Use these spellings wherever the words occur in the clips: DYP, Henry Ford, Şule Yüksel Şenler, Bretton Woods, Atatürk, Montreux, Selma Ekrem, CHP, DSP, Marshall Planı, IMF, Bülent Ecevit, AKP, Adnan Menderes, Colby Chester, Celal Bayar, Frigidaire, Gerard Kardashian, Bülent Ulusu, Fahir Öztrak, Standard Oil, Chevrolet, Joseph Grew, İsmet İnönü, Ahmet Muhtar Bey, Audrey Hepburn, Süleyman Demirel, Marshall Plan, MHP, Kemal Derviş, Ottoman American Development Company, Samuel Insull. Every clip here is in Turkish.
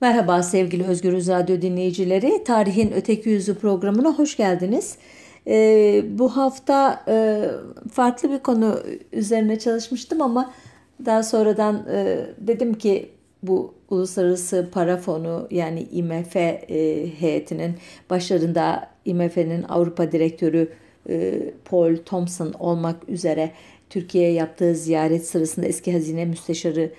Merhaba sevgili Özgürüz Radyo dinleyicileri, Tarihin Öteki Yüzü programına hoş geldiniz. Bu hafta farklı bir konu üzerine çalışmıştım ama daha sonradan dedim ki bu Uluslararası Para Fonu yani IMF heyetinin başlarında IMF'nin Avrupa Direktörü Paul Thompson olmak üzere Türkiye'ye yaptığı ziyaret sırasında eski Hazine Müsteşarı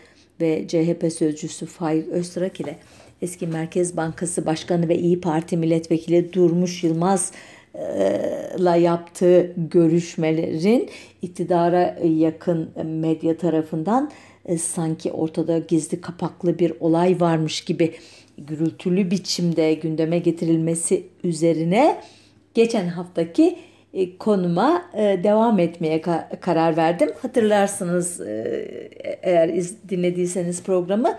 ve CHP sözcüsü Fahir Öztrak ile eski Merkez Bankası Başkanı ve İYİ Parti Milletvekili Durmuş Yılmaz'la yaptığı görüşmelerin iktidara yakın medya tarafından sanki ortada gizli kapaklı bir olay varmış gibi gürültülü biçimde gündeme getirilmesi üzerine geçen haftaki konuma devam etmeye karar verdim. Hatırlarsınız eğer dinlediyseniz programı,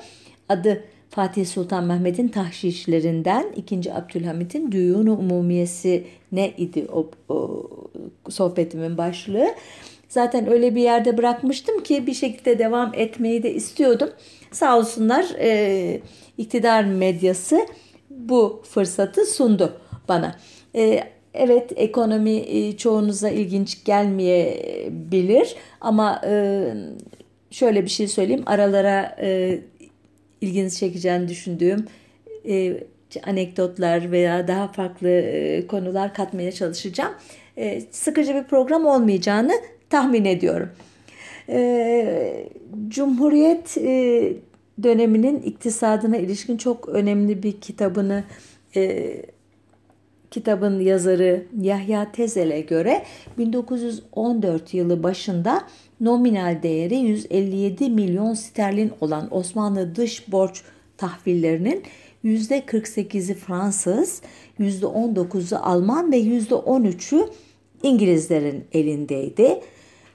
adı Fatih Sultan Mehmet'in tahşişlerinden 2. Abdülhamit'in Düyun-u Umumiyesi ne idi o sohbetimin başlığı. Zaten öyle bir yerde bırakmıştım ki bir şekilde devam etmeyi de istiyordum. Sağ olsunlar iktidar medyası bu fırsatı sundu bana. Evet, ekonomi çoğunuza ilginç gelmeyebilir ama şöyle bir şey söyleyeyim. Aralara ilginizi çekeceğini düşündüğüm anekdotlar veya daha farklı konular katmaya çalışacağım. Sıkıcı bir program olmayacağını tahmin ediyorum. Cumhuriyet döneminin iktisadına ilişkin çok önemli bir kitabını kitabın yazarı Yahya Tezel'e göre 1914 yılı başında nominal değeri 157 milyon sterlin olan Osmanlı dış borç tahvillerinin %48'i Fransız, %19'u Alman ve %13'ü İngilizlerin elindeydi.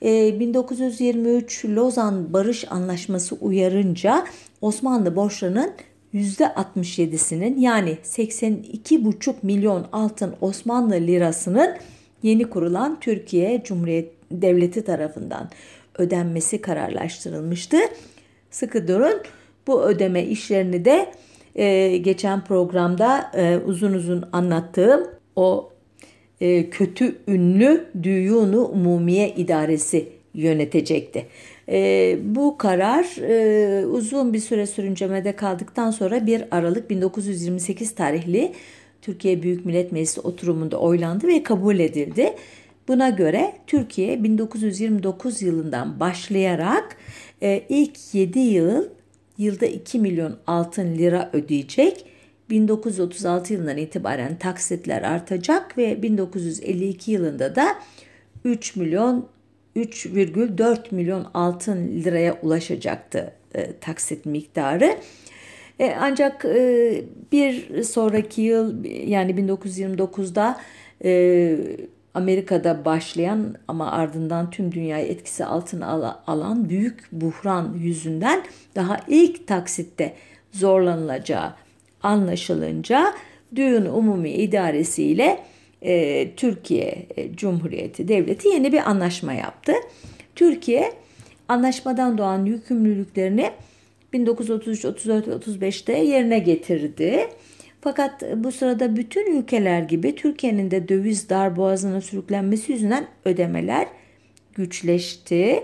1923 Lozan Barış Anlaşması uyarınca Osmanlı borçlarının %67'sinin yani 82,5 milyon altın Osmanlı lirasının yeni kurulan Türkiye Cumhuriyeti Devleti tarafından ödenmesi kararlaştırılmıştı. Sıkı durun, bu ödeme işlerini de geçen programda uzun uzun anlattığım o kötü ünlü Düyun-u Umumiye İdaresi yönetecekti. Bu karar uzun bir süre sürüncemede kaldıktan sonra 1 Aralık 1928 tarihli Türkiye Büyük Millet Meclisi oturumunda oylandı ve kabul edildi. Buna göre Türkiye 1929 yılından başlayarak ilk 7 yılda 2 milyon altın lira ödeyecek. 1936 yılından itibaren taksitler artacak ve 1952 yılında da 3,4 milyon altın liraya ulaşacaktı taksit miktarı. Ancak bir sonraki yıl yani 1929'da Amerika'da başlayan ama ardından tüm dünyayı etkisi altına alan büyük buhran yüzünden daha ilk taksitte zorlanılacağı anlaşılınca Düyun-u Umumiye İdaresi ile Türkiye Cumhuriyeti Devleti yeni bir anlaşma yaptı. Türkiye anlaşmadan doğan yükümlülüklerini 1933, 34 ve 35'te yerine getirdi. Fakat bu sırada bütün ülkeler gibi Türkiye'nin de döviz darboğazına sürüklenmesi yüzünden ödemeler güçleşti.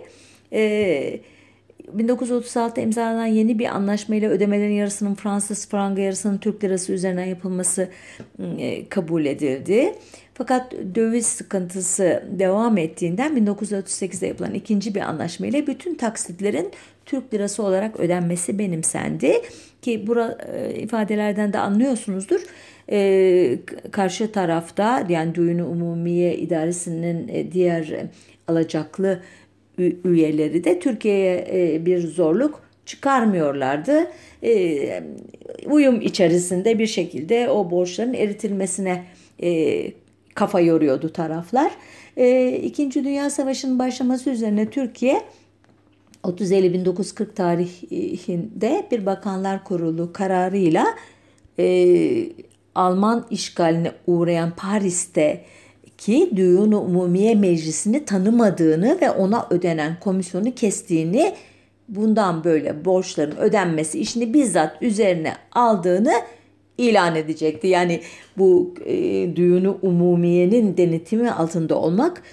1936'da imzalanan yeni bir anlaşmayla ödemelerin yarısının Fransız frangı, yarısının Türk lirası üzerinden yapılması kabul edildi. Fakat döviz sıkıntısı devam ettiğinden 1938'de yapılan ikinci bir anlaşmayla bütün taksitlerin Türk lirası olarak ödenmesi benimsendi. Ki bu ifadelerden de anlıyorsunuzdur. Karşı tarafta yani Düyun-u Umumiye İdaresi'nin diğer alacaklı üyeleri de Türkiye'ye bir zorluk çıkarmıyorlardı. Uyum içerisinde bir şekilde o borçların eritilmesine kafa yoruyordu taraflar. İkinci Dünya Savaşı'nın başlaması üzerine Türkiye 30 Eylül 1940 tarihinde bir Bakanlar Kurulu kararıyla Alman işgaline uğrayan Paris'te ki Düyun-u Umumiye Meclisi'ni tanımadığını ve ona ödenen komisyonu kestiğini bundan böyle borçların ödenmesi işini bizzat üzerine aldığını ilan edecekti. Yani bu Düyun-u Umumiye'nin denetimi altında olmak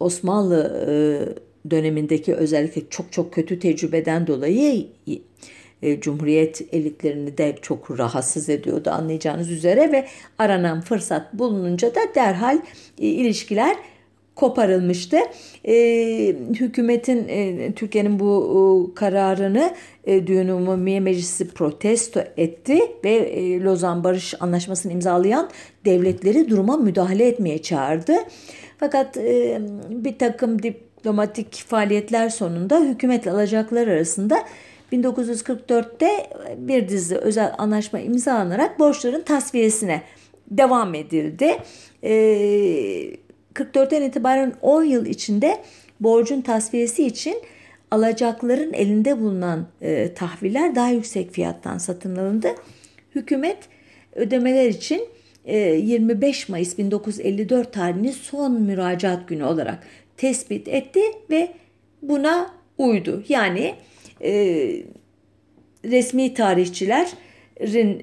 Osmanlı dönemindeki özellikle çok çok kötü tecrübeden dolayı Cumhuriyet elitlerini de çok rahatsız ediyordu anlayacağınız üzere ve aranan fırsat bulununca da derhal ilişkiler koparılmıştı. Hükümetin, Türkiye'nin bu kararını Düyun-u Umumiye Meclisi protesto etti ve Lozan Barış Anlaşması'nı imzalayan devletleri duruma müdahale etmeye çağırdı. Fakat bir takım diplomatik faaliyetler sonunda hükümetle alacaklar arasında 1944'te bir dizi özel anlaşma imzalanarak borçların tasfiyesine devam edildi. 44'ten itibaren 10 yıl içinde borcun tasfiyesi için alacakların elinde bulunan tahviller daha yüksek fiyattan satın alındı. Hükümet ödemeler için 25 Mayıs 1954 tarihini son müracaat günü olarak tespit etti ve buna uydu. Yani resmi tarihçilerin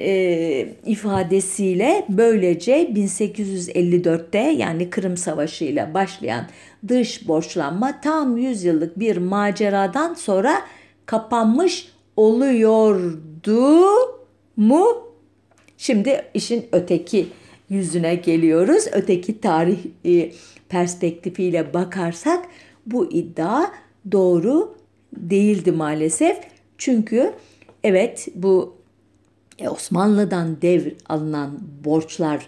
ifadesiyle böylece 1854'te yani Kırım Savaşı ile başlayan dış borçlanma tam 100 yıllık bir maceradan sonra kapanmış oluyordu mu? Şimdi işin öteki yüzüne geliyoruz. Öteki tarih perspektifiyle bakarsak bu iddia doğru değildi maalesef. Çünkü evet bu Osmanlı'dan devralınan borçlar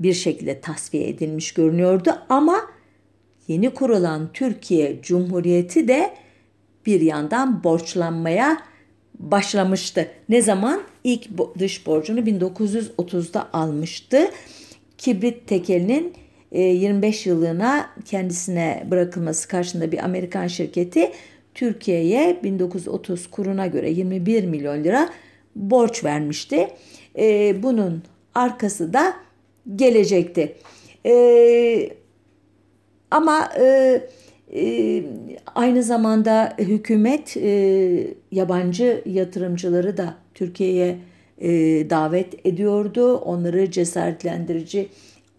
bir şekilde tasfiye edilmiş görünüyordu ama yeni kurulan Türkiye Cumhuriyeti de bir yandan borçlanmaya başlamıştı. Ne zaman? İlk dış borcunu 1930'da almıştı. Kibrit tekelinin 25 yıllığına kendisine bırakılması karşılığında bir Amerikan şirketi Türkiye'ye 1930 kuruna göre 21 milyon lira borç vermişti. Bunun arkası da gelecekti. Ama aynı zamanda hükümet yabancı yatırımcıları da Türkiye'ye davet ediyordu. Onları cesaretlendirici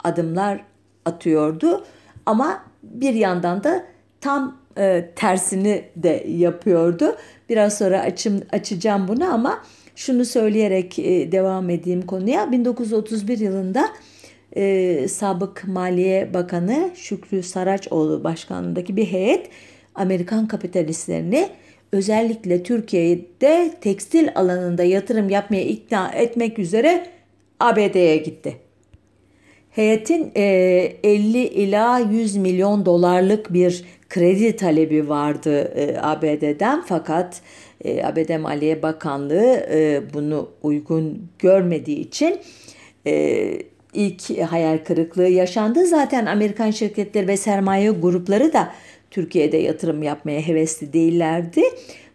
adımlar atıyordu. Ama bir yandan da tam tersini de yapıyordu. Biraz sonra açacağım bunu ama şunu söyleyerek devam edeyim konuya. 1931 yılında sabık Maliye Bakanı Şükrü Saraçoğlu başkanlığındaki bir heyet Amerikan kapitalistlerini özellikle Türkiye'de tekstil alanında yatırım yapmaya ikna etmek üzere ABD'ye gitti. Heyetin 50 ila 100 milyon dolarlık bir kredi talebi vardı ABD'den fakat ABD Maliye Bakanlığı bunu uygun görmediği için ilk hayal kırıklığı yaşandı. Zaten Amerikan şirketleri ve sermaye grupları da Türkiye'de yatırım yapmaya hevesli değillerdi.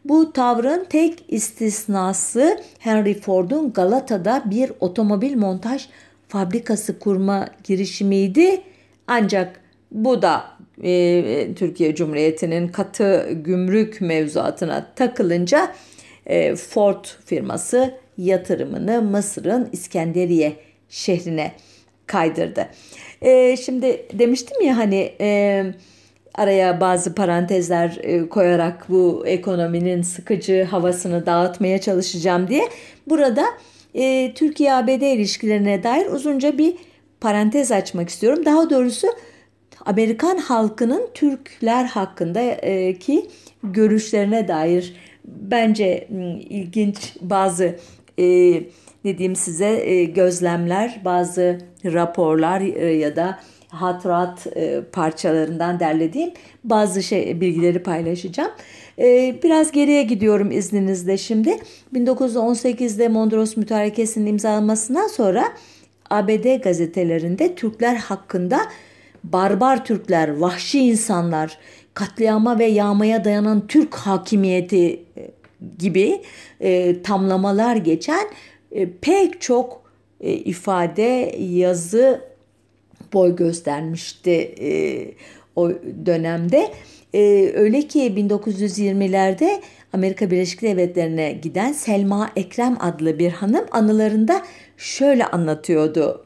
Bu tavrın tek istisnası Henry Ford'un Galata'da bir otomobil montaj fabrikası kurma girişimiydi. Ancak bu da Türkiye Cumhuriyeti'nin katı gümrük mevzuatına takılınca Ford firması yatırımını Mısır'ın İskenderiye şehrine kaydırdı. Şimdi demiştim ya hani araya bazı parantezler koyarak bu ekonominin sıkıcı havasını dağıtmaya çalışacağım diye. Burada Türkiye-ABD ilişkilerine dair uzunca bir parantez açmak istiyorum. Daha doğrusu Amerikan halkının Türkler hakkındaki görüşlerine dair bence ilginç bazı gözlemler, bazı raporlar ya da hatırat parçalarından derlediğim bazı bilgileri paylaşacağım. Biraz geriye gidiyorum izninizle şimdi. 1918'de Mondros Mütarekesi'nin imzalanmasından sonra ABD gazetelerinde Türkler hakkında barbar Türkler, vahşi insanlar, katliama ve yağmaya dayanan Türk hakimiyeti gibi tamlamalar geçen pek çok ifade, yazı boy göstermişti o dönemde. Öyle ki 1920'lerde Amerika Birleşik Devletleri'ne giden Selma Ekrem adlı bir hanım anılarında şöyle anlatıyordu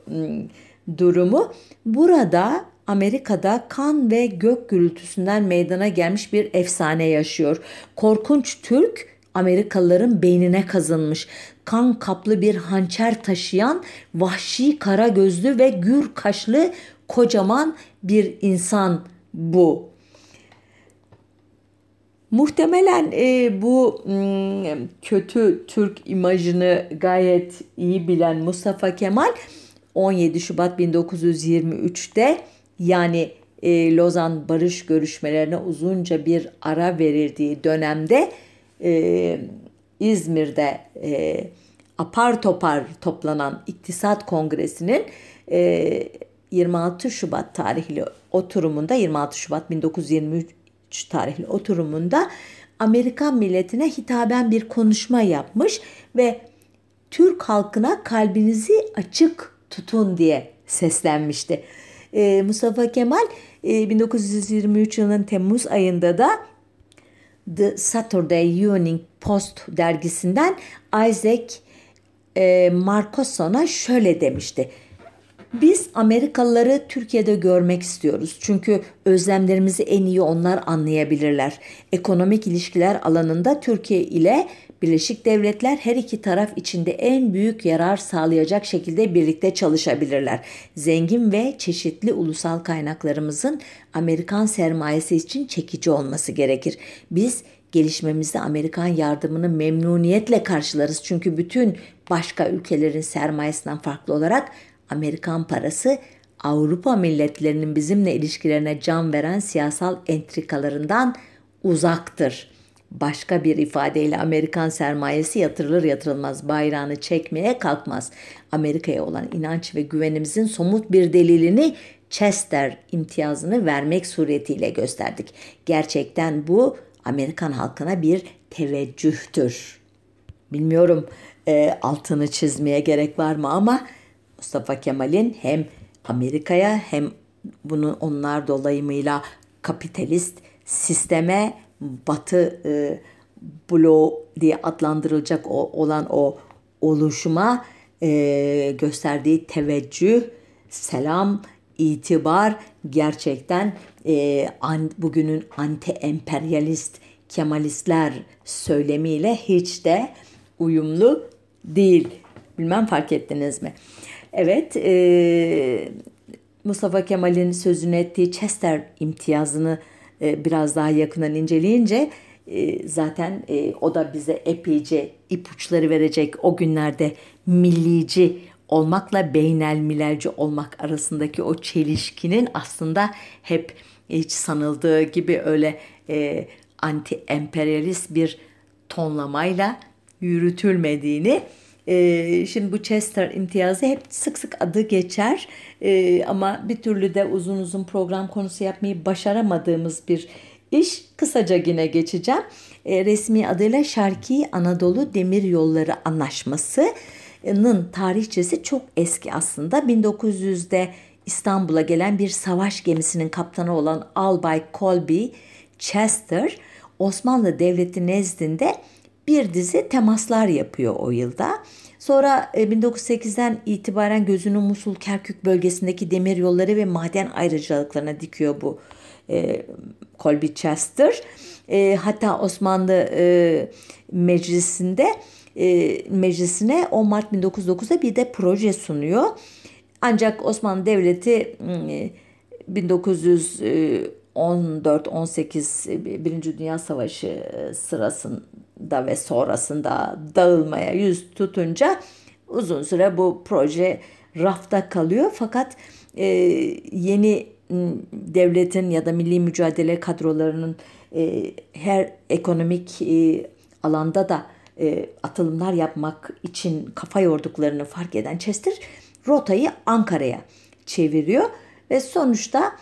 durumu. Burada Amerika'da kan ve gök gürültüsünden meydana gelmiş bir efsane yaşıyor. Korkunç Türk Amerikalıların beynine kazınmış. Kan kaplı bir hançer taşıyan vahşi kara gözlü ve gür kaşlı kocaman bir insan bu. Muhtemelen bu kötü Türk imajını gayet iyi bilen Mustafa Kemal 17 Şubat 1923'te yani Lozan Barış Görüşmelerine uzunca bir ara verildiği dönemde İzmir'de apar topar toplanan İktisat Kongresi'nin 26 Şubat tarihli oturumunda 26 Şubat 1923 tarihli oturumunda Amerikan milletine hitaben bir konuşma yapmış ve Türk halkına kalbinizi açık tutun diye seslenmişti. Mustafa Kemal 1923 yılının Temmuz ayında da The Saturday Evening Post dergisinden Isaac Marcoson'a şöyle demişti. Biz Amerikalıları Türkiye'de görmek istiyoruz. Çünkü özlemlerimizi en iyi onlar anlayabilirler. Ekonomik ilişkiler alanında Türkiye ile Birleşik Devletler her iki taraf içinde en büyük yarar sağlayacak şekilde birlikte çalışabilirler. Zengin ve çeşitli ulusal kaynaklarımızın Amerikan sermayesi için çekici olması gerekir. Biz gelişmemizde Amerikan yardımını memnuniyetle karşılarız. Çünkü bütün başka ülkelerin sermayesinden farklı olarak Amerikan parası Avrupa milletlerinin bizimle ilişkilerine can veren siyasal entrikalarından uzaktır. Başka bir ifadeyle Amerikan sermayesi yatırılır yatırılmaz bayrağını çekmeye kalkmaz. Amerika'ya olan inanç ve güvenimizin somut bir delilini Chester imtiyazını vermek suretiyle gösterdik. Gerçekten bu Amerikan halkına bir teveccühtür. Bilmiyorum altını çizmeye gerek var mı ama Mustafa Kemal'in hem Amerika'ya hem bunu onlar dolayımıyla kapitalist sisteme Batı bloğu diye adlandırılacak olan o oluşuma gösterdiği teveccüh, selam, itibar gerçekten bugünün anti-emperyalist Kemalistler söylemiyle hiç de uyumlu değil. Bilmem fark ettiniz mi? Evet, Mustafa Kemal'in sözünü ettiği Chester imtiyazını biraz daha yakından inceleyince zaten o da bize epeyce ipuçları verecek. O günlerde millici olmakla beynelmilerci olmak arasındaki o çelişkinin aslında hep hiç sanıldığı gibi öyle anti-emperyalist bir tonlamayla yürütülmediğini. Şimdi bu Chester imtiyazı hep sık sık adı geçer ama bir türlü de uzun uzun program konusu yapmayı başaramadığımız bir iş. Kısaca yine geçeceğim. Resmi adıyla Şarki Anadolu Demiryolları Anlaşması'nın tarihçesi çok eski aslında. 1900'de İstanbul'a gelen bir savaş gemisinin kaptanı olan Albay Colby Chester Osmanlı Devleti nezdinde bir dizi temaslar yapıyor o yılda. Sonra 1908'den itibaren gözünü Musul Kerkük bölgesindeki demir yolları ve maden ayrıcalıklarına dikiyor bu Colby Chester. Hatta Osmanlı meclisine 10 Mart 1909'da bir de proje sunuyor. Ancak Osmanlı Devleti 14-18 Birinci Dünya Savaşı sırasında ve sonrasında dağılmaya yüz tutunca uzun süre bu proje rafta kalıyor. Fakat yeni devletin ya da milli mücadele kadrolarının her ekonomik alanda da atılımlar yapmak için kafa yorduklarını fark eden Chester rotayı Ankara'ya çeviriyor ve sonuçta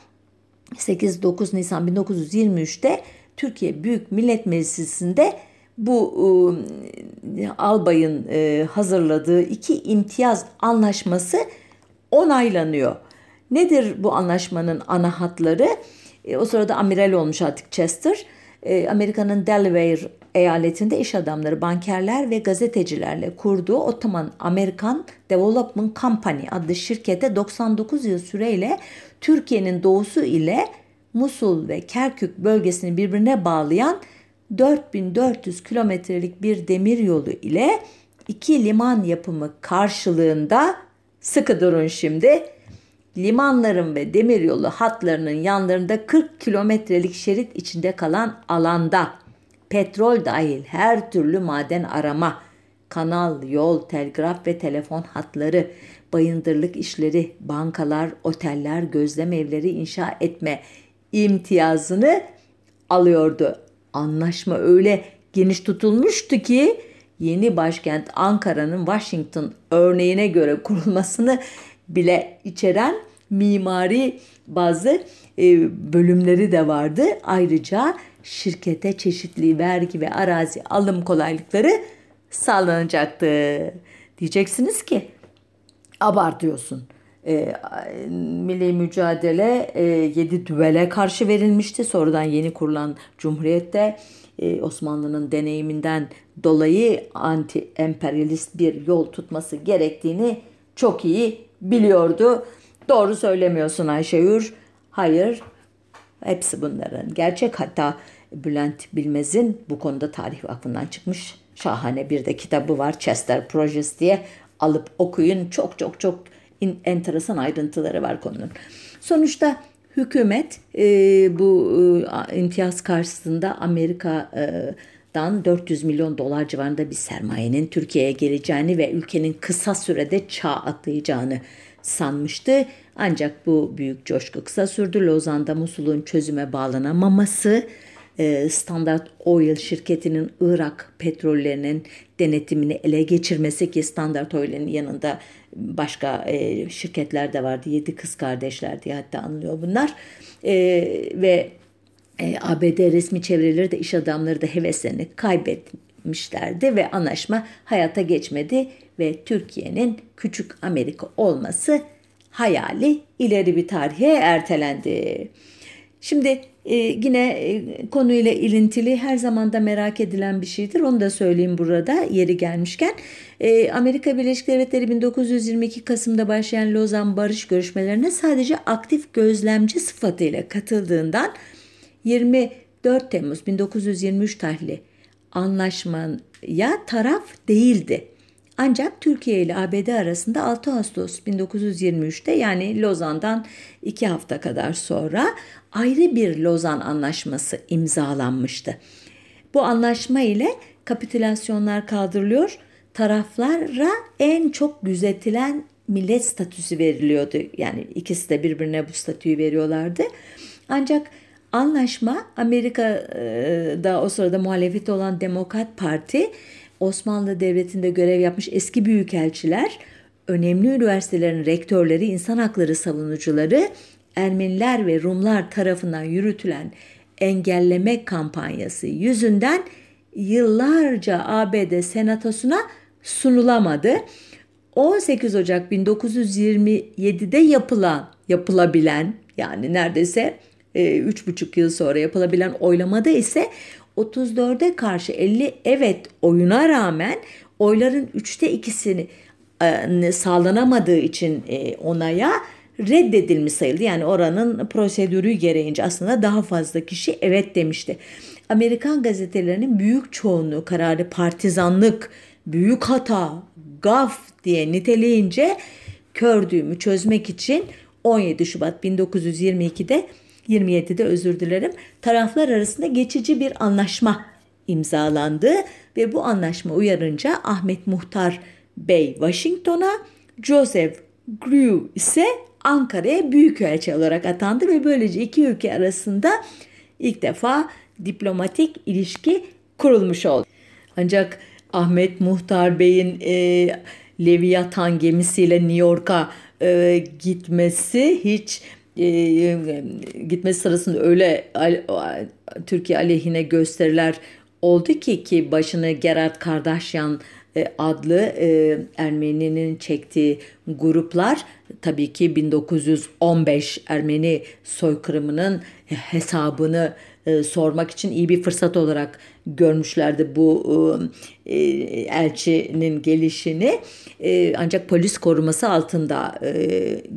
8-9 Nisan 1923'te Türkiye Büyük Millet Meclisi'nde bu albayın hazırladığı iki imtiyaz anlaşması onaylanıyor. Nedir bu anlaşmanın ana hatları? O sırada amiral olmuş artık Chester. Amerika'nın Delaware eyaletinde iş adamları, bankerler ve gazetecilerle kurduğu Ottoman American Development Company adlı şirkete 99 yıl süreyle Türkiye'nin doğusu ile Musul ve Kerkük bölgesini birbirine bağlayan 4400 kilometrelik bir demir yolu ile iki liman yapımı karşılığında, sıkı durun şimdi, limanların ve demiryolu hatlarının yanlarında 40 kilometrelik şerit içinde kalan alanda petrol dahil her türlü maden arama, kanal, yol, telgraf ve telefon hatları, bayındırlık işleri, bankalar, oteller, gözlem evleri inşa etme imtiyazını alıyordu. Anlaşma öyle geniş tutulmuştu ki yeni başkent Ankara'nın Washington örneğine göre kurulmasını bile içeren mimari bazı bölümleri de vardı. Ayrıca şirkete çeşitli vergi ve arazi alım kolaylıkları sağlanacaktı. Diyeceksiniz ki abartıyorsun. Milli mücadele 7 düvele karşı verilmişti. Sonradan yeni kurulan Cumhuriyet'te Osmanlı'nın deneyiminden dolayı anti-emperyalist bir yol tutması gerektiğini çok iyi biliyordu. Doğru söylemiyorsun Ayşegül. Hayır. Hepsi bunların gerçek. Hatta Bülent Bilmez'in bu konuda Tarih Vakfı'ndan çıkmış şahane bir de kitabı var. Chester Projesi diye, alıp okuyun. Çok enteresan ayrıntıları var konunun. Sonuçta hükümet bu imtiyaz karşısında Amerika'dan 400 milyon dolar civarında bir sermayenin Türkiye'ye geleceğini ve ülkenin kısa sürede çağ atlayacağını sanmıştı. Ancak bu büyük coşku kısa sürdü. Lozan'da Musul'un çözüme bağlanamaması, Standard Oil şirketinin Irak petrollerinin denetimini ele geçirmesi, ki Standard Oil'in yanında başka şirketler de vardı. 7 kız kardeşler diye hatta anılıyor bunlar. Ve ABD resmi çevreleri de, iş adamları da heveslerini kaybetmişlerdi ve anlaşma hayata geçmedi ve Türkiye'nin küçük Amerika olması hayali ileri bir tarihe ertelendi. Şimdi yine konuyla ilintili her zaman da merak edilen bir şeydir. Onu da söyleyeyim burada yeri gelmişken. Amerika Birleşik Devletleri 1922 Kasım'da başlayan Lozan Barış Görüşmelerine sadece aktif gözlemci sıfatıyla katıldığından 24 Temmuz 1923 tarihli anlaşmaya taraf değildi. Ancak Türkiye ile ABD arasında 6 Ağustos 1923'te, yani Lozan'dan 2 hafta kadar sonra, ayrı bir Lozan Anlaşması imzalanmıştı. Bu anlaşma ile kapitülasyonlar kaldırılıyor, taraflara en çok gözetilen millet statüsü veriliyordu. Yani ikisi de birbirine bu statüyü veriyorlardı. Ancak anlaşma, Amerika'da o sırada muhalefeti olan Demokrat Parti, Osmanlı Devleti'nde görev yapmış eski büyükelçiler, önemli üniversitelerin rektörleri, insan hakları savunucuları, Ermeniler ve Rumlar tarafından yürütülen engelleme kampanyası yüzünden yıllarca ABD Senatosu'na sunulamadı. 18 Ocak 1927'de yapılabilen, yani neredeyse 3,5 yıl sonra yapılabilen oylamada ise 34'e karşı 50 evet oyuna rağmen, oyların 3'te 2'sini sağlanamadığı için onaya reddedilmiş sayıldı. Yani oranın prosedürü gereğince aslında daha fazla kişi evet demişti. Amerikan gazetelerinin büyük çoğunluğu kararı partizanlık, büyük hata, gaf diye niteleyince kör düğümü çözmek için 17 Şubat 1922'de 27'de taraflar arasında geçici bir anlaşma imzalandı ve bu anlaşma uyarınca Ahmet Muhtar Bey Washington'a, Joseph Grew ise Ankara'ya büyükelçi olarak atandı ve böylece iki ülke arasında ilk defa diplomatik ilişki kurulmuş oldu. Ancak Ahmet Muhtar Bey'in Leviathan gemisiyle New York'a gitmesi gitmesi sırasında öyle Türkiye aleyhine gösteriler oldu ki başını Gerard Kardashian adlı Ermeni'nin çektiği gruplar tabii ki 1915 Ermeni soykırımının hesabını sormak için iyi bir fırsat olarak görmüşlerdi bu elçinin gelişini. Ancak polis koruması altında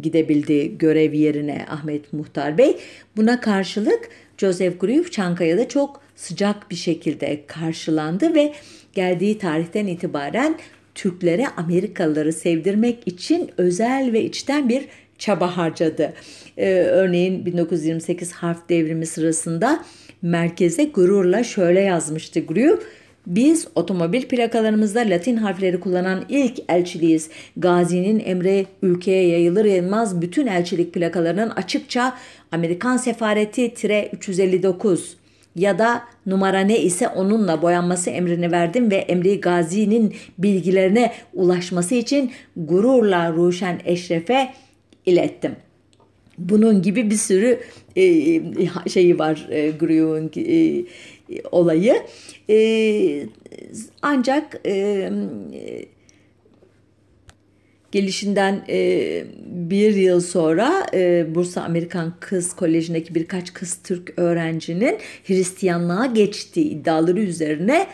gidebildi görev yerine Ahmet Muhtar Bey. Buna karşılık Joseph Grew Çankaya'da çok sıcak bir şekilde karşılandı ve geldiği tarihten itibaren Türklere Amerikalıları sevdirmek için özel ve içten bir çaba harcadı. Örneğin 1928 Harf Devrimi sırasında merkeze gururla şöyle yazmıştı Grew: "Biz otomobil plakalarımızda Latin harfleri kullanan ilk elçiliğiz. Gazi'nin emri ülkeye yayılır yayılmaz bütün elçilik plakalarının açıkça Amerikan Sefareti -359 ya da numara ne ise onunla boyanması emrini verdim ve emri Gazi'nin bilgilerine ulaşması için gururla Ruşen Eşref'e ilettim." Bunun gibi bir sürü şeyi var Grew'un olayı. Ancak gelişinden bir yıl sonra Bursa Amerikan Kız Koleji'ndeki birkaç kız Türk öğrencinin Hristiyanlığa geçtiği iddiaları üzerine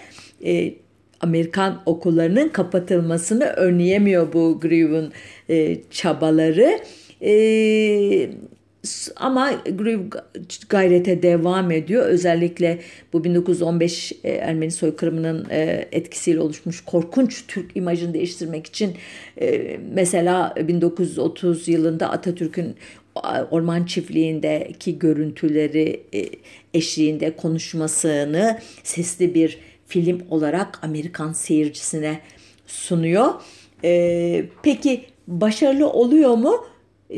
Amerikan okullarının kapatılmasını önleyemiyor bu Grew'un çabaları. Ama Grew gayrete devam ediyor. Özellikle bu 1915 Ermeni soykırımının etkisiyle oluşmuş korkunç Türk imajını değiştirmek için mesela 1930 yılında Atatürk'ün orman çiftliğindeki görüntüleri eşliğinde konuşmasını sesli bir film olarak Amerikan seyircisine sunuyor. Peki başarılı oluyor mu?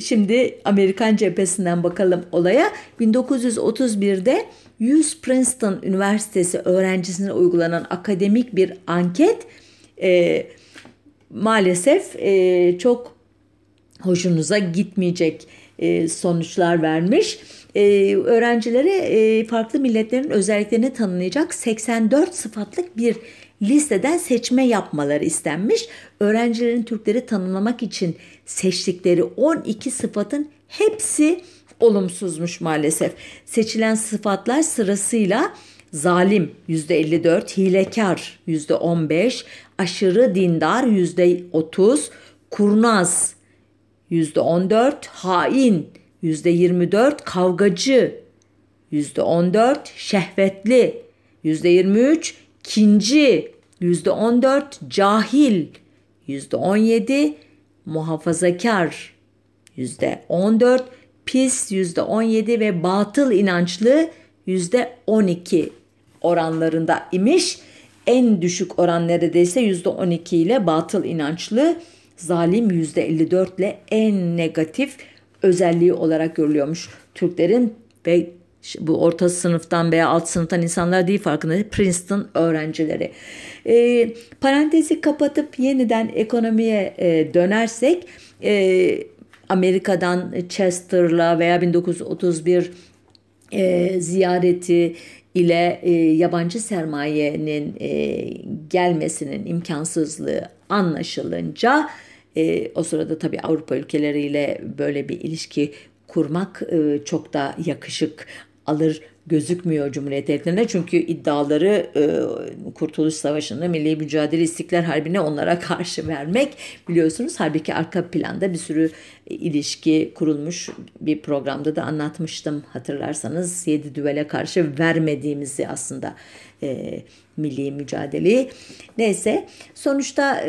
Şimdi Amerikan cephesinden bakalım olaya. 1931'de 100 Princeton Üniversitesi öğrencisine uygulanan akademik bir anket maalesef çok hoşunuza gitmeyecek sonuçlar vermiş. Öğrencilere farklı milletlerin özelliklerini tanımlayacak 84 sıfatlık bir listeden seçme yapmaları istenmiş. Öğrencilerin Türkleri tanımlamak için seçtikleri 12 sıfatın hepsi olumsuzmuş maalesef. Seçilen sıfatlar sırasıyla zalim %54, hilekar %15, aşırı dindar %30, kurnaz %14, hain %24, kavgacı %14, şehvetli %23, kinci %14, cahil %17, muhafazakar %14, pis %17 ve batıl inançlı %12 oranlarında imiş. En düşük oran neredeyse %12 ile batıl inançlı, zalim %54 ile en negatif özelliği olarak görülüyormuş Türklerin ve bu orta sınıftan veya alt sınıftan insanlar değil, farkında değil, Princeton öğrencileri. Parantezi kapatıp yeniden ekonomiye dönersek Amerika'dan Chester'la veya 1931 ziyareti ile yabancı sermayenin gelmesinin imkansızlığı anlaşılınca o sırada tabii Avrupa ülkeleriyle böyle bir ilişki kurmak çok da yakışık alır gözükmüyor Cumhuriyet devletlerine. Çünkü iddiaları Kurtuluş Savaşı'nda, Milli Mücadele, İstiklal Harbi'ne onlara karşı vermek, biliyorsunuz. Halbuki arka planda bir sürü ilişki kurulmuş. Bir programda da anlatmıştım hatırlarsanız, 7 düvele karşı vermediğimizi aslında milli mücadeleyi. Neyse, sonuçta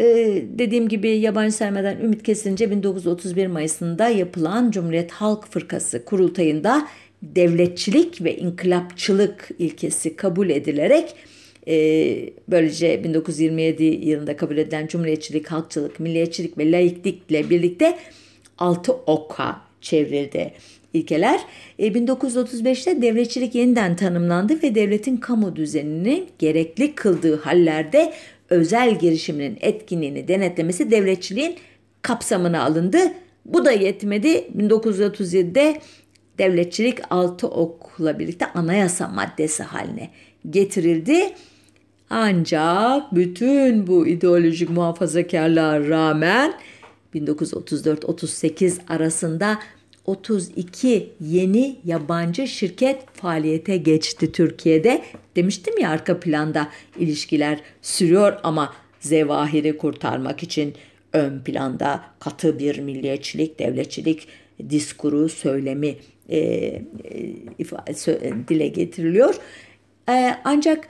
dediğim gibi yabancı sermayeden ümit kesilince 1931 Mayıs'ında yapılan Cumhuriyet Halk Fırkası kurultayında devletçilik ve inkılapçılık ilkesi kabul edilerek böylece 1927 yılında kabul edilen cumhuriyetçilik, halkçılık, milliyetçilik ve laiklikle birlikte 6 oka çevrildi ilkeler. 1935'te devletçilik yeniden tanımlandı ve devletin kamu düzenini gerekli kıldığı hallerde özel girişiminin etkinliğini denetlemesi devletçiliğin kapsamına alındı. Bu da yetmedi. 1937'de devletçilik 6 okla birlikte anayasa maddesi haline getirildi. Ancak bütün bu ideolojik muhafazakarlığa rağmen 1934-38 arasında 32 yeni yabancı şirket faaliyete geçti Türkiye'de. Demiştim ya, arka planda ilişkiler sürüyor ama zevahiri kurtarmak için ön planda katı bir milliyetçilik, devletçilik diskuru, söylemi dile getiriliyor. Ancak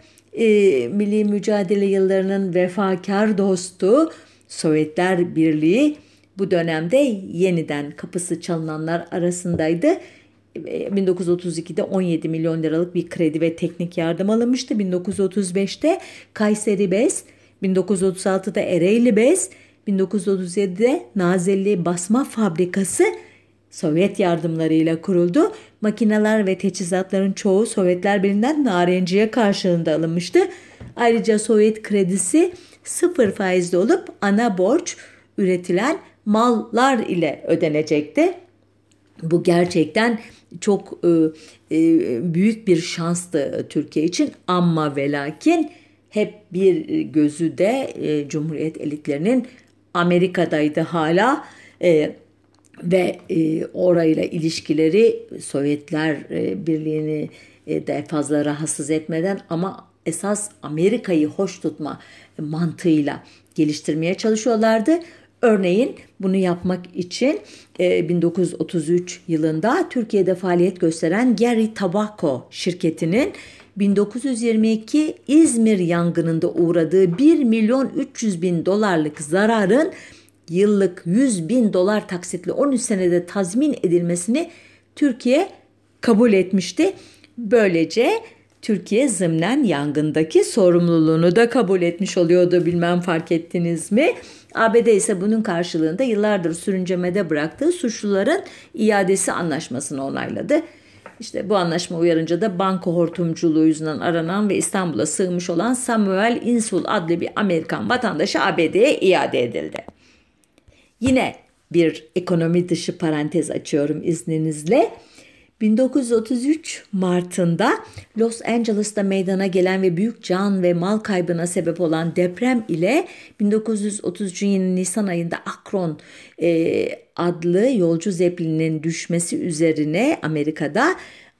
milli mücadele yıllarının vefakar dostu Sovyetler Birliği bu dönemde yeniden kapısı çalınanlar arasındaydı. 1932'de 17 milyon liralık bir kredi ve teknik yardım alınmıştı. 1935'te Kayseri BES, 1936'da Ereğli BES, 1937'de Nazilli Basma Fabrikası Sovyet yardımlarıyla kuruldu. Makineler ve teçhizatların çoğu Sovyetler Birliği'nden narenciye karşılığında alınmıştı. Ayrıca Sovyet kredisi 0 faizli olup ana borç üretilen mallar ile ödenecekti. Bu gerçekten çok büyük bir şanstı Türkiye için, ama ve lakin hep bir gözü de Cumhuriyet elitlerinin Amerika'daydı hala ve orayla ilişkileri Sovyetler Birliği'ni de fazla rahatsız etmeden ama esas Amerika'yı hoş tutma mantığıyla geliştirmeye çalışıyorlardı. Örneğin bunu yapmak için 1933 yılında Türkiye'de faaliyet gösteren Gary Tobacco şirketinin 1922 İzmir yangınında uğradığı 1 milyon 300 bin dolarlık zararın yıllık 100 bin dolar taksitli 13 senede tazmin edilmesini Türkiye kabul etmişti. Böylece Türkiye zımnen yangındaki sorumluluğunu da kabul etmiş oluyordu, bilmem fark ettiniz mi? ABD ise bunun karşılığında yıllardır sürüncemede bıraktığı suçluların iadesi anlaşmasını onayladı. İşte bu anlaşma uyarınca da banka hortumculuğu yüzünden aranan ve İstanbul'a sığınmış olan Samuel Insull adlı bir Amerikan vatandaşı ABD'ye iade edildi. Yine bir ekonomi dışı parantez açıyorum izninizle. 1933 Mart'ında Los Angeles'ta meydana gelen ve büyük can ve mal kaybına sebep olan deprem ile 1933'ün Nisan ayında Akron adlı yolcu zeplinin düşmesi üzerine Amerika'da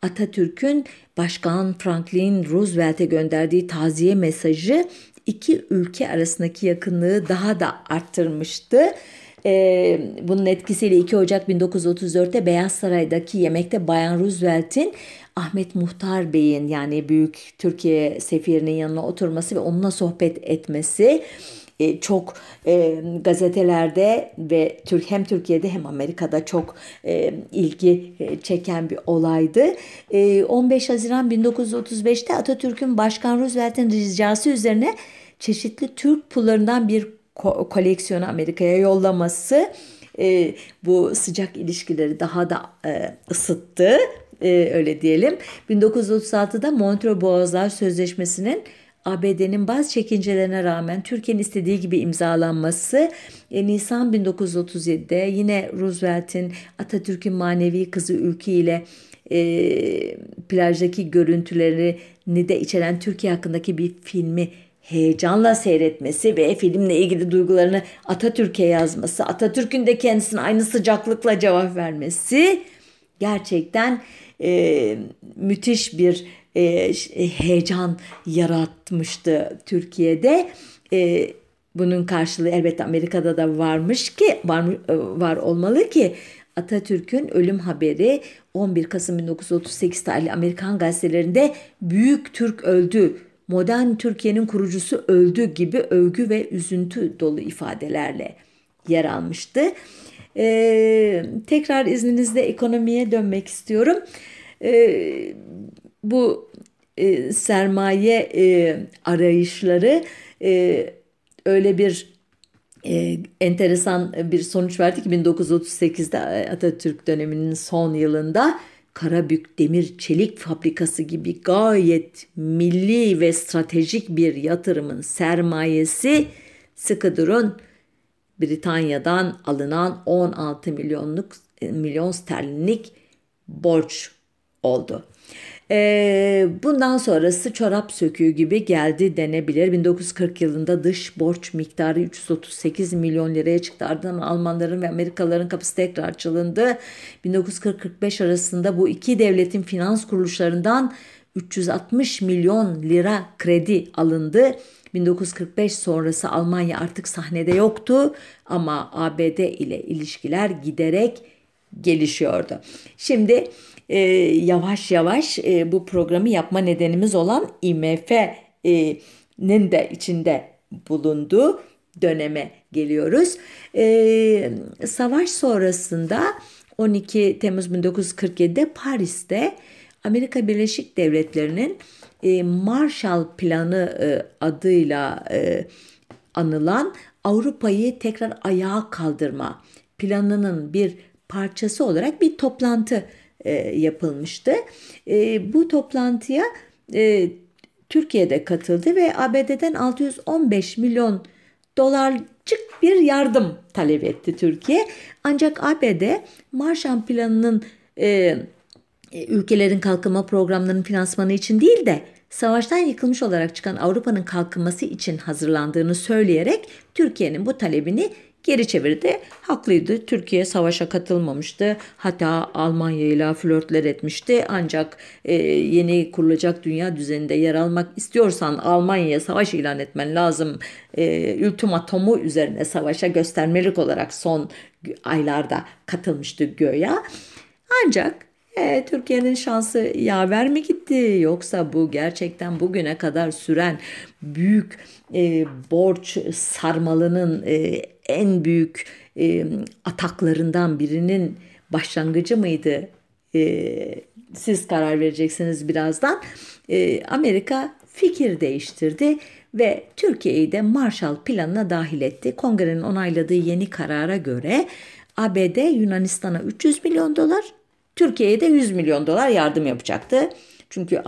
Atatürk'ün Başkan Franklin Roosevelt'e gönderdiği taziye mesajı iki ülke arasındaki yakınlığı daha da arttırmıştı. Bunun etkisiyle 2 Ocak 1934'te Beyaz Saray'daki yemekte Bayan Roosevelt'in Ahmet Muhtar Bey'in, yani Büyük Türkiye Sefirinin yanına oturması ve onunla sohbet etmesi çok gazetelerde ve hem Türkiye'de hem Amerika'da çok ilgi çeken bir olaydı. 15 Haziran 1935'te Atatürk'ün Başkan Roosevelt'in ricası üzerine çeşitli Türk pullarından bir koleksiyonu Amerika'ya yollaması bu sıcak ilişkileri daha da ısıttı, öyle diyelim. 1936'da Montreux Boğazlar Sözleşmesi'nin ABD'nin bazı çekincelerine rağmen Türkiye'nin istediği gibi imzalanması, Nisan 1937'de yine Roosevelt'in Atatürk'ün manevi kızı Ülkü ile plajdaki görüntülerini de içeren Türkiye hakkındaki bir filmi heyecanla seyretmesi ve filmle ilgili duygularını Atatürk'e yazması, Atatürk'ün de kendisine aynı sıcaklıkla cevap vermesi gerçekten müthiş bir heyecan yaratmıştı Türkiye'de. Bunun karşılığı elbette Amerika'da da var olmalı ki Atatürk'ün ölüm haberi 11 Kasım 1938 tarihli Amerikan gazetelerinde "Büyük Türk öldü, modern Türkiye'nin kurucusu öldü" gibi övgü ve üzüntü dolu ifadelerle yer almıştı. Tekrar izninizle ekonomiye dönmek istiyorum. Bu sermaye arayışları öyle bir enteresan bir sonuç verdi ki 1938'de Atatürk döneminin son yılında Karabük Demir Çelik Fabrikası gibi gayet milli ve stratejik bir yatırımın sermayesi sıkı durun, Britanya'dan alınan 16 milyon sterlinlik borç oldu. Bundan sonrası çorap söküğü gibi geldi denebilir. 1940 yılında dış borç miktarı 338 milyon liraya çıktı. Ardından Almanların ve Amerikalıların kapısı tekrar çalındı. 1940-45 arasında bu iki devletin finans kuruluşlarından 360 milyon lira kredi alındı. 1945 sonrası Almanya artık sahnede yoktu ama ABD ile ilişkiler giderek gelişiyordu. Şimdi yavaş yavaş bu programı yapma nedenimiz olan IMF'nin de içinde bulunduğu döneme geliyoruz. Savaş sonrasında 12 Temmuz 1947'de Paris'te Amerika Birleşik Devletleri'nin Marshall Planı adıyla anılan Avrupa'yı tekrar ayağa kaldırma planının bir parçası olarak bir toplantı yapılmıştı. Bu toplantıya Türkiye'de katıldı ve ABD'den 615 milyon dolarcık bir yardım talep etti Türkiye. Ancak ABD Marshall Planı'nın ülkelerin kalkınma programlarının finansmanı için değil de savaştan yıkılmış olarak çıkan Avrupa'nın kalkınması için hazırlandığını söyleyerek Türkiye'nin bu talebini geri çevirdi. Haklıydı. Türkiye savaşa katılmamıştı. Hatta Almanya ile flörtler etmişti. Ancak yeni kurulacak dünya düzeninde yer almak istiyorsan Almanya'ya savaş ilan etmen lazım. Ultimatomu üzerine savaşa göstermelik olarak son aylarda katılmıştı göya. Ancak Türkiye'nin şansı yaver mi gitti, yoksa bu gerçekten bugüne kadar süren büyük borç sarmalının en büyük ataklarından birinin başlangıcı mıydı? Siz karar vereceksiniz birazdan. Amerika fikir değiştirdi ve Türkiye'yi de Marshall Planı'na dahil etti. Kongre'nin onayladığı yeni karara göre ABD Yunanistan'a 300 milyon dolar, Türkiye'ye de 100 milyon dolar yardım yapacaktı. Çünkü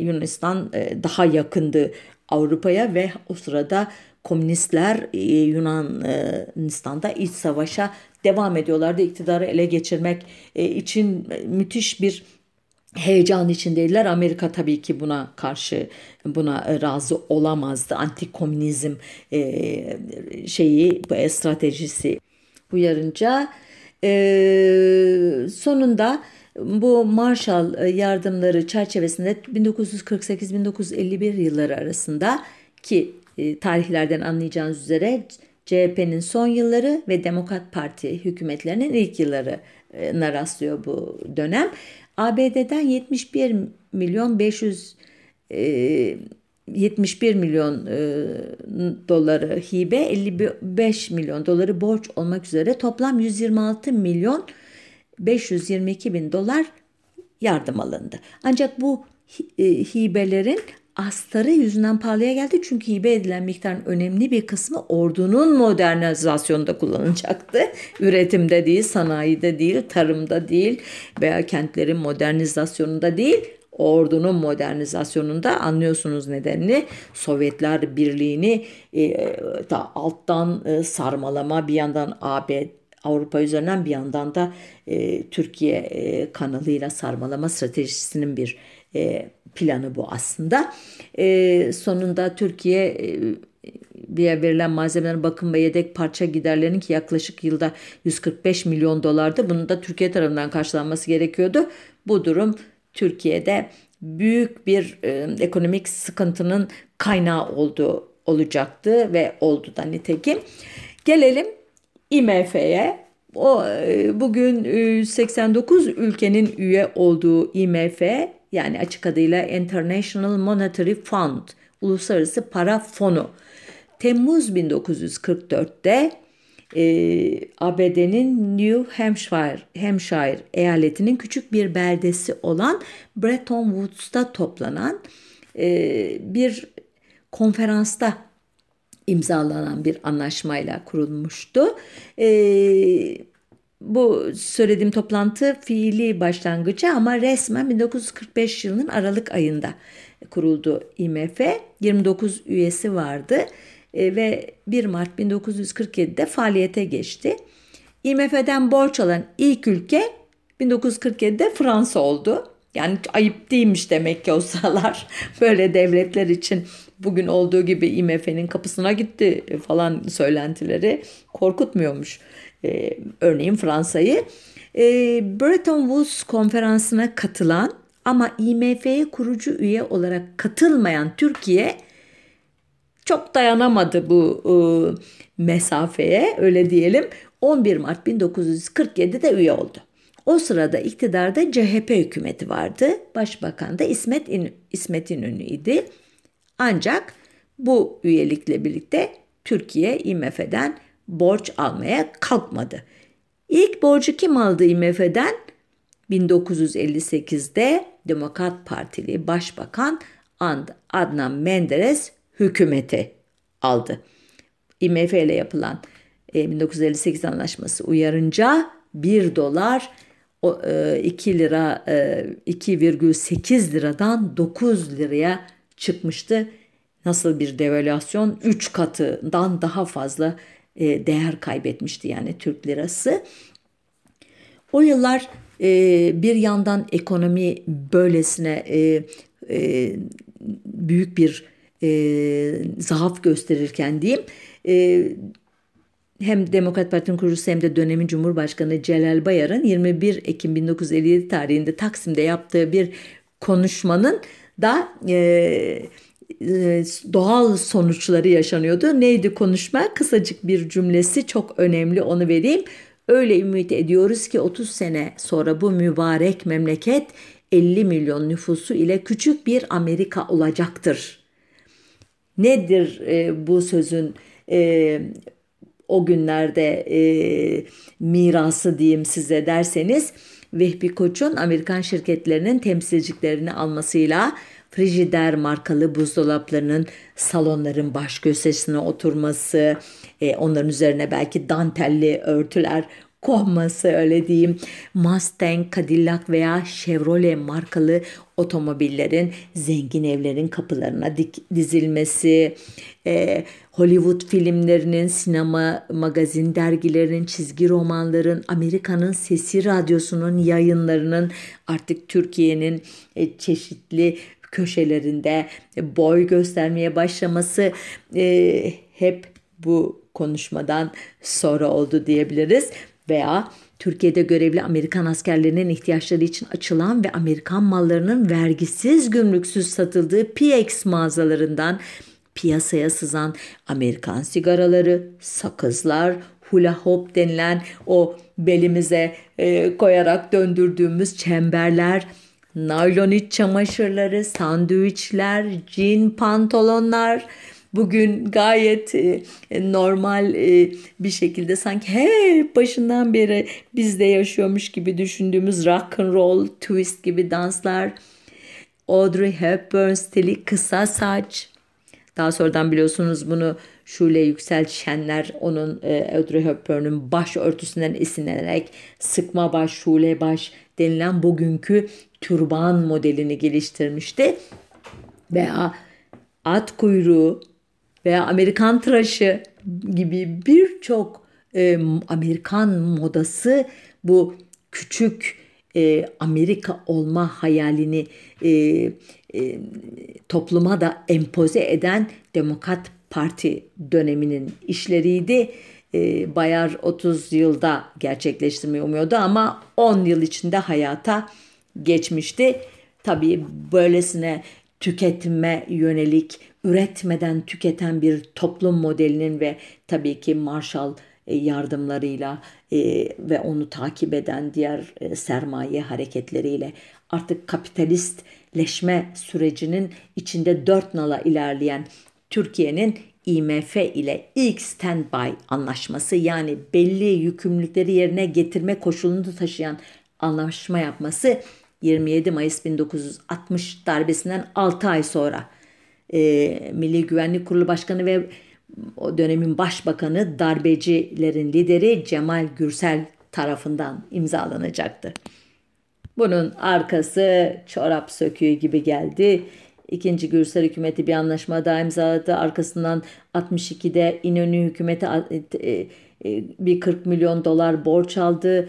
Yunanistan daha yakındı Avrupa'ya ve o sırada komünistler Yunanistan'da iç savaşa devam ediyorlardı. İktidarı ele geçirmek için müthiş bir heyecan içindeydiler. Amerika tabii ki buna karşı, buna razı olamazdı. Antikomünizm stratejisi uyarınca sonunda bu Marshall yardımları çerçevesinde 1948-1951 yılları arasında ki tarihlerden anlayacağınız üzere CHP'nin son yılları ve Demokrat Parti hükümetlerinin ilk yıllarına rastlıyor bu dönem. ABD'den 71 milyon doları hibe, 55 milyon doları borç olmak üzere toplam 126 milyon 522 bin dolar yardım alındı. Ancak bu hibelerin astarı yüzünden pahalıya geldi. Çünkü hibe edilen miktarın önemli bir kısmı ordunun modernizasyonunda kullanılacaktı. Üretimde değil, sanayide değil, tarımda değil veya kentlerin modernizasyonunda değil. Ordunun modernizasyonunda anlıyorsunuz nedenini. Sovyetler Birliği'ni da alttan sarmalama, bir yandan Avrupa üzerinden, bir yandan da Türkiye kanalıyla sarmalama stratejisinin bir planı bu aslında. Sonunda Türkiye'ye verilen malzemelerin bakım ve yedek parça giderlerinin ki yaklaşık yılda 145 milyon dolardı. Bunun da Türkiye tarafından karşılanması gerekiyordu. Bu durum Türkiye'de büyük bir ekonomik sıkıntının kaynağı olacaktı ve oldu da nitekim. Gelelim IMF'ye. Bugün 89 ülkenin üye olduğu IMF, yani açık adıyla International Monetary Fund, Uluslararası Para Fonu, Temmuz 1944'te ABD'nin New Hampshire eyaletinin küçük bir beldesi olan Bretton Woods'ta toplanan bir konferansta imzalanan bir anlaşmayla kurulmuştu. Bu söylediğim toplantı fiili başlangıcı ama resmen 1945 yılının Aralık ayında kuruldu IMF. 29 üyesi vardı ve 1 Mart 1947'de faaliyete geçti. IMF'den borç alan ilk ülke 1947'de Fransa oldu. Yani ayıp değilmiş demek ki o sıralar. Böyle devletler için bugün olduğu gibi IMF'nin kapısına gitti falan söylentileri korkutmuyormuş. Örneğin Fransa'yı. Bretton Woods konferansına katılan ama IMF'ye kurucu üye olarak katılmayan Türkiye çok dayanamadı bu mesafeye, öyle diyelim. 11 Mart 1947'de üye oldu. O sırada iktidarda CHP hükümeti vardı. Başbakan da İsmet İnönü idi. Ancak bu üyelikle birlikte Türkiye IMF'den borç almaya kalkmadı. İlk borcu kim aldı IMF'den? 1958'de Demokrat Partili Başbakan Adnan Menderes hükümeti aldı. IMF ile yapılan 1958 anlaşması uyarınca $1 2,8 liradan 9 liraya çıkmıştı. Nasıl bir devalüasyon? 3 katından daha fazla değer kaybetmişti yani Türk lirası. O yıllar bir yandan ekonomi böylesine büyük bir zaaf gösterirken diyeyim, hem Demokrat Parti'nin kurucusu hem de dönemin Cumhurbaşkanı Celal Bayar'ın 21 Ekim 1957 tarihinde Taksim'de yaptığı bir konuşmanın da doğal sonuçları yaşanıyordu. Neydi konuşma? Kısacık bir cümlesi çok önemli, onu vereyim. Öyle ümit ediyoruz ki 30 sene sonra bu mübarek memleket 50 milyon nüfusu ile küçük bir Amerika olacaktır. Nedir bu sözün o günlerde mirası diyeyim size derseniz, Vehbi Koç'un Amerikan şirketlerinin temsilciliklerini almasıyla Frigidaire markalı buzdolaplarının salonların baş köşesine oturması, onların üzerine belki dantelli örtüler konması, öyle diyeyim. Mustang, Cadillac veya Chevrolet markalı otomobillerin zengin evlerin kapılarına dizilmesi, Hollywood filmlerinin, sinema, magazin dergilerinin, çizgi romanların, Amerika'nın Sesi Radyosu'nun yayınlarının artık Türkiye'nin çeşitli köşelerinde boy göstermeye başlaması hep bu konuşmadan sonra oldu diyebiliriz. Veya Türkiye'de görevli Amerikan askerlerinin ihtiyaçları için açılan ve Amerikan mallarının vergisiz, gümrüksüz satıldığı PX mağazalarından piyasaya sızan Amerikan sigaraları, sakızlar, hula hop denilen o belimize koyarak döndürdüğümüz çemberler, naylon iç çamaşırları, sandviçler, jean pantolonlar bugün gayet normal bir şekilde sanki hep başından beri bizde yaşıyormuş gibi düşündüğümüz rock and roll, twist gibi danslar, Audrey Hepburn stili kısa saç. Daha sonradan biliyorsunuz bunu Şule Yüksel Şenler onun Audrey Hepburn'un baş örtüsünden esinlenerek sıkma baş, şule baş denilen bugünkü türban modelini geliştirmişti. Veya at kuyruğu veya Amerikan tıraşı gibi birçok Amerikan modası bu küçük Amerika olma hayalini topluma da empoze eden Demokrat Parti döneminin işleriydi. Bayar 30 yılda gerçekleştirmeyi umuyordu ama 10 yıl içinde hayata geçmişti. Tabii böylesine tüketime yönelik, üretmeden tüketen bir toplum modelinin ve tabii ki Marshall yardımlarıyla ve onu takip eden diğer sermaye hareketleriyle artık kapitalistleşme sürecinin içinde dört nala ilerleyen Türkiye'nin IMF ile ilk standby anlaşması, yani belli yükümlülükleri yerine getirme koşulunu taşıyan anlaşma yapması 27 Mayıs 1960 darbesinden 6 ay sonra Milli Güvenlik Kurulu Başkanı ve o dönemin başbakanı darbecilerin lideri Cemal Gürsel tarafından imzalanacaktı. Bunun arkası çorap söküğü gibi geldi. İkinci Gürsel hükümeti bir anlaşma daha imzaladı. Arkasından 62'de İnönü hükümeti bir 40 milyon dolar borç aldı.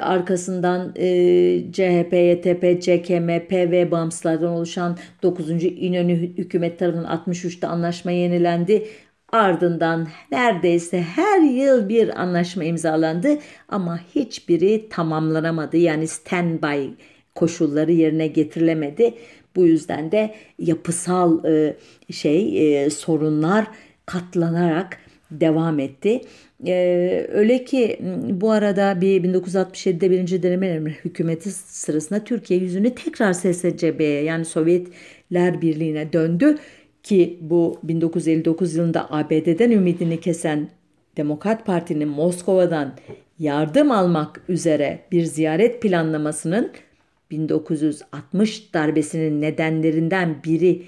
Arkasından CHP, YTP, CKM, PV bağımsızlardan oluşan 9. İnönü hükümet tarafından 63'te anlaşma yenilendi. Ardından neredeyse her yıl bir anlaşma imzalandı ama hiçbiri tamamlanamadı. Yani standby koşulları yerine getirilemedi. Bu yüzden de yapısal sorunlar katlanarak devam etti. Öyle ki bu arada 1967'de 1. Denemeler hükümeti sırasında Türkiye yüzünü tekrar SSCB'ye yani Sovyetler Birliği'ne döndü ki bu 1959 yılında ABD'den ümidini kesen Demokrat Parti'nin Moskova'dan yardım almak üzere bir ziyaret planlamasının 1960 darbesinin nedenlerinden biri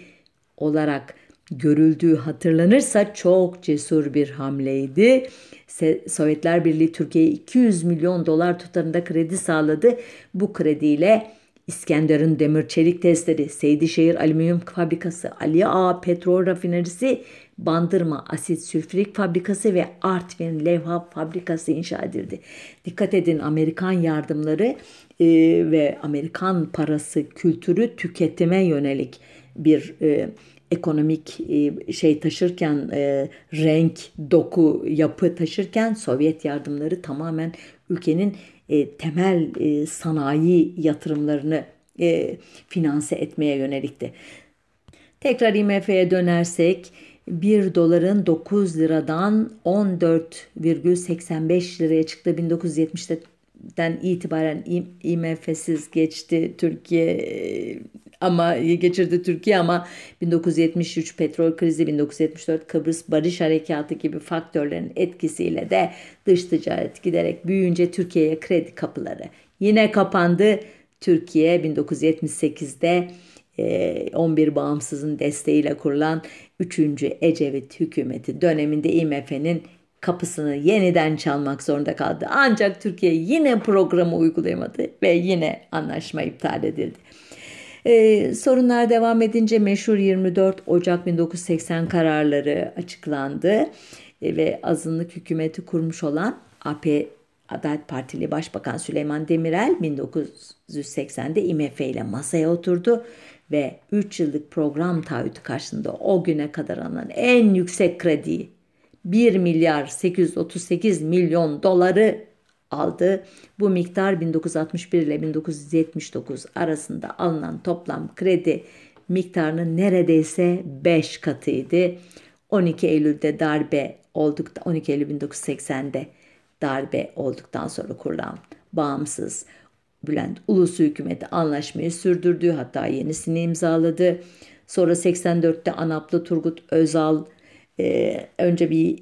olarak görüldüğü hatırlanırsa çok cesur bir hamleydi. Sovyetler Birliği Türkiye'ye 200 milyon dolar tutarında kredi sağladı. Bu krediyle İskenderun demir çelik testleri, Seydişehir alüminyum fabrikası, Ali Ağa petrol rafinerisi, Bandırma asit sülfürik fabrikası ve Artvin levha fabrikası inşa edildi. Dikkat edin, Amerikan yardımları ve Amerikan parası kültürü tüketime yönelik bir ekonomik taşırken, renk, doku, yapı taşırken Sovyet yardımları tamamen ülkenin temel sanayi yatırımlarını finanse etmeye yönelikti. Tekrar IMF'ye dönersek 1 doların 9 liradan 14,85 liraya çıktı. 1970'den itibaren IMF'siz geçti Türkiye ama geçirdi Türkiye ama 1973 petrol krizi, 1974 Kıbrıs Barış Harekatı gibi faktörlerin etkisiyle de dış ticaret giderek büyüyünce Türkiye'ye kredi kapıları yine kapandı. Türkiye 1978'de 11 bağımsızın desteğiyle kurulan 3. Ecevit hükümeti döneminde IMF'nin kapısını yeniden çalmak zorunda kaldı. Ancak Türkiye yine programı uygulayamadı ve yine anlaşma iptal edildi. Sorunlar devam edince meşhur 24 Ocak 1980 kararları açıklandı ve azınlık hükümeti kurmuş olan Adalet Partili Başbakan Süleyman Demirel 1980'de IMF ile masaya oturdu ve 3 yıllık program taahhütü karşılığında o güne kadar alınan en yüksek krediyi 1 milyar 838 milyon doları aldı. Bu miktar 1961 ile 1979 arasında alınan toplam kredi miktarının neredeyse 5 katıydı. 12 Eylül 1980'de darbe olduktan sonra kurulan bağımsız Bülent Ulusu hükümeti anlaşmayı sürdürdü, hatta yenisini imzaladı. Sonra 84'te ANAP'lı Turgut Özal önce bir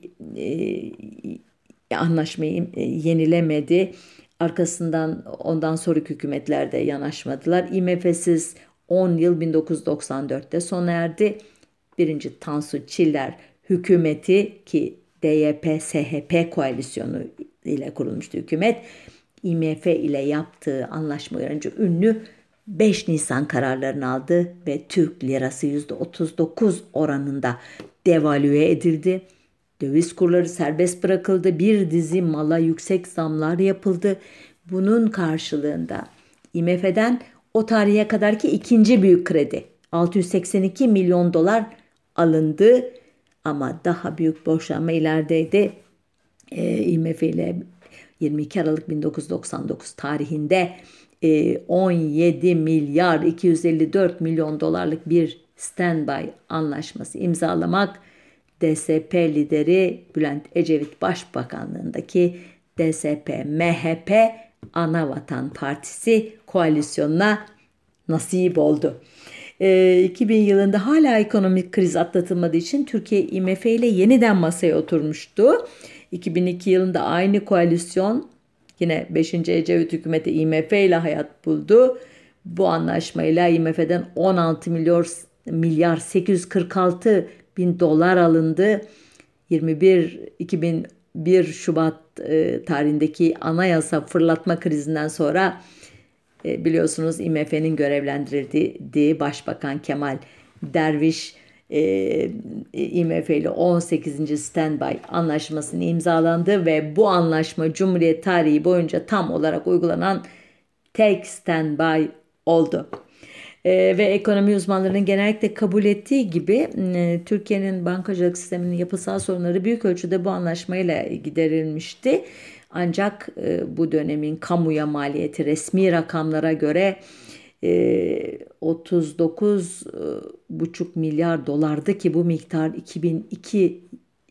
anlaşmayı yenilemedi. Ondan sonraki hükümetlerde yanaşmadılar. IMF'siz 10 yıl 1994'te sona erdi. 1. Tansu Çiller hükümeti ki DYP-SHP koalisyonu ile kurulmuştu hükümet. IMF ile yaptığı anlaşma önce ünlü 5 Nisan kararlarını aldı ve Türk lirası %39 oranında devalüe edildi. Döviz kurları serbest bırakıldı. Bir dizi mala yüksek zamlar yapıldı. Bunun karşılığında IMF'den o tarihe kadarki ikinci büyük kredi 682 milyon dolar alındı. Ama daha büyük borçlanma ilerideydi. IMF ile 22 Aralık 1999 tarihinde 17 milyar 254 milyon dolarlık bir standby anlaşması imzalamak DSP lideri Bülent Ecevit Başbakanlığındaki DSP-MHP Anavatan Partisi koalisyonuna nasip oldu. 2000 yılında hala ekonomik kriz atlatılmadığı için Türkiye IMF ile yeniden masaya oturmuştu. 2002 yılında aynı koalisyon yine 5. Ecevit hükümeti IMF ile hayat buldu. Bu anlaşmayla IMF'den 16 milyar 846 bin dolar alındı. 2001 Şubat tarihindeki anayasa fırlatma krizinden sonra biliyorsunuz IMF'nin görevlendirildiği Başbakan Kemal Derviş IMF ile 18. Standby anlaşmasının imzalandığı ve bu anlaşma Cumhuriyet tarihi boyunca tam olarak uygulanan tek standby oldu. Ve ekonomi uzmanlarının genellikle kabul ettiği gibi Türkiye'nin bankacılık sisteminin yapısal sorunları büyük ölçüde bu anlaşmayla giderilmişti. Ancak bu dönemin kamuya maliyeti resmi rakamlara göre 39,5 milyar dolardı ki bu miktar 2002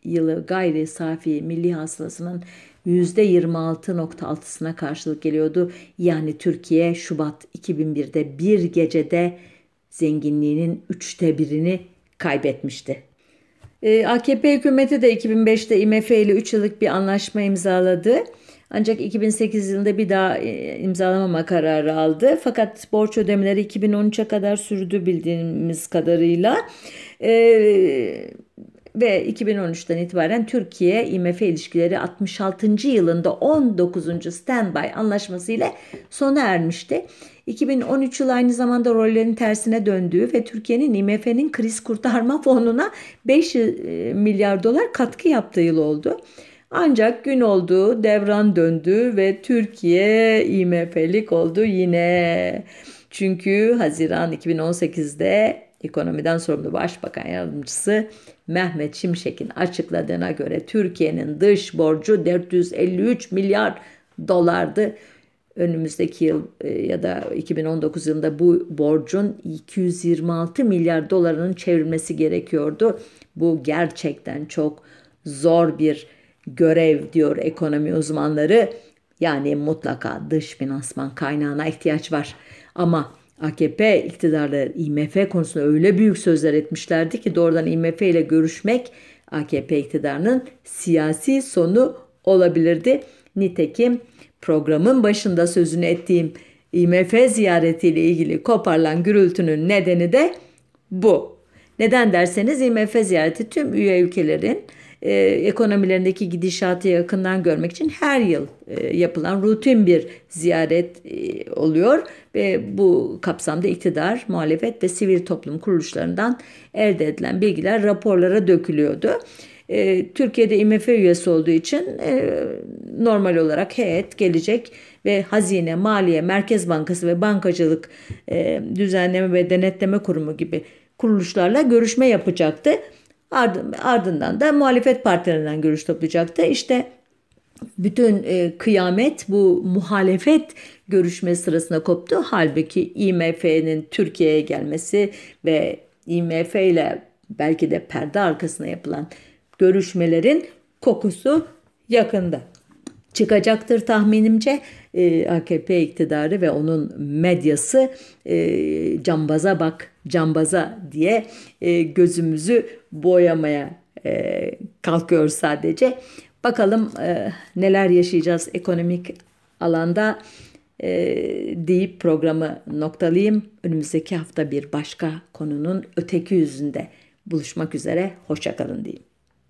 yılı gayri safi milli hasılasının %26.6'sına karşılık geliyordu. Yani Türkiye Şubat 2001'de bir gecede zenginliğinin 1/3'ünü kaybetmişti. AKP hükümeti de 2005'te IMF ile 3 yıllık bir anlaşma imzaladı. Ancak 2008 yılında bir daha imzalamama kararı aldı. Fakat borç ödemeleri 2013'e kadar sürdü bildiğimiz kadarıyla. Ve 2013'ten itibaren Türkiye IMF ilişkileri 66. yılında 19. Standby anlaşması ile sona ermişti. 2013 yılı aynı zamanda rollerin tersine döndüğü ve Türkiye'nin IMF'nin kriz kurtarma fonuna 5 milyar dolar katkı yaptığı yıl oldu. Ancak gün oldu, devran döndü ve Türkiye IMF'lik oldu yine. Çünkü Haziran 2018'de ekonomiden sorumlu Başbakan Yardımcısı Mehmet Şimşek'in açıkladığına göre Türkiye'nin dış borcu 453 milyar dolardı. Önümüzdeki yıl ya da 2019 yılında bu borcun 226 milyar dolarının çevrilmesi gerekiyordu. Bu gerçekten çok zor bir görev diyor ekonomi uzmanları. Yani mutlaka dış finansman kaynağına ihtiyaç var. Ama AKP iktidarları IMF konusunda öyle büyük sözler etmişlerdi ki doğrudan IMF ile görüşmek AKP iktidarının siyasi sonu olabilirdi. Nitekim programın başında sözünü ettiğim IMF ziyaretiyle ilgili koparılan gürültünün nedeni de bu. Neden derseniz IMF ziyareti tüm üye ülkelerin ekonomilerindeki gidişatı yakından görmek için her yıl yapılan rutin bir ziyaret oluyor ve bu kapsamda iktidar, muhalefet ve sivil toplum kuruluşlarından elde edilen bilgiler raporlara dökülüyordu. Türkiye'de IMF üyesi olduğu için normal olarak heyet gelecek ve Hazine, Maliye, Merkez Bankası ve Bankacılık Düzenleme ve Denetleme Kurumu gibi kuruluşlarla görüşme yapacaktı. Ardından da muhalefet partilerinden görüş toplayacaktı. İşte bütün kıyamet bu muhalefet görüşme sırasında koptu. Halbuki IMF'nin Türkiye'ye gelmesi ve IMF ile belki de perde arkasına yapılan görüşmelerin kokusu yakında çıkacaktır tahminimce. AKP iktidarı ve onun medyası cambaza bak cambaza diye gözümüzü boyamaya kalkıyor sadece. Bakalım neler yaşayacağız ekonomik alanda deyip programı noktalayayım. Önümüzdeki hafta bir başka konunun öteki yüzünde buluşmak üzere. Hoşça kalın diyeyim.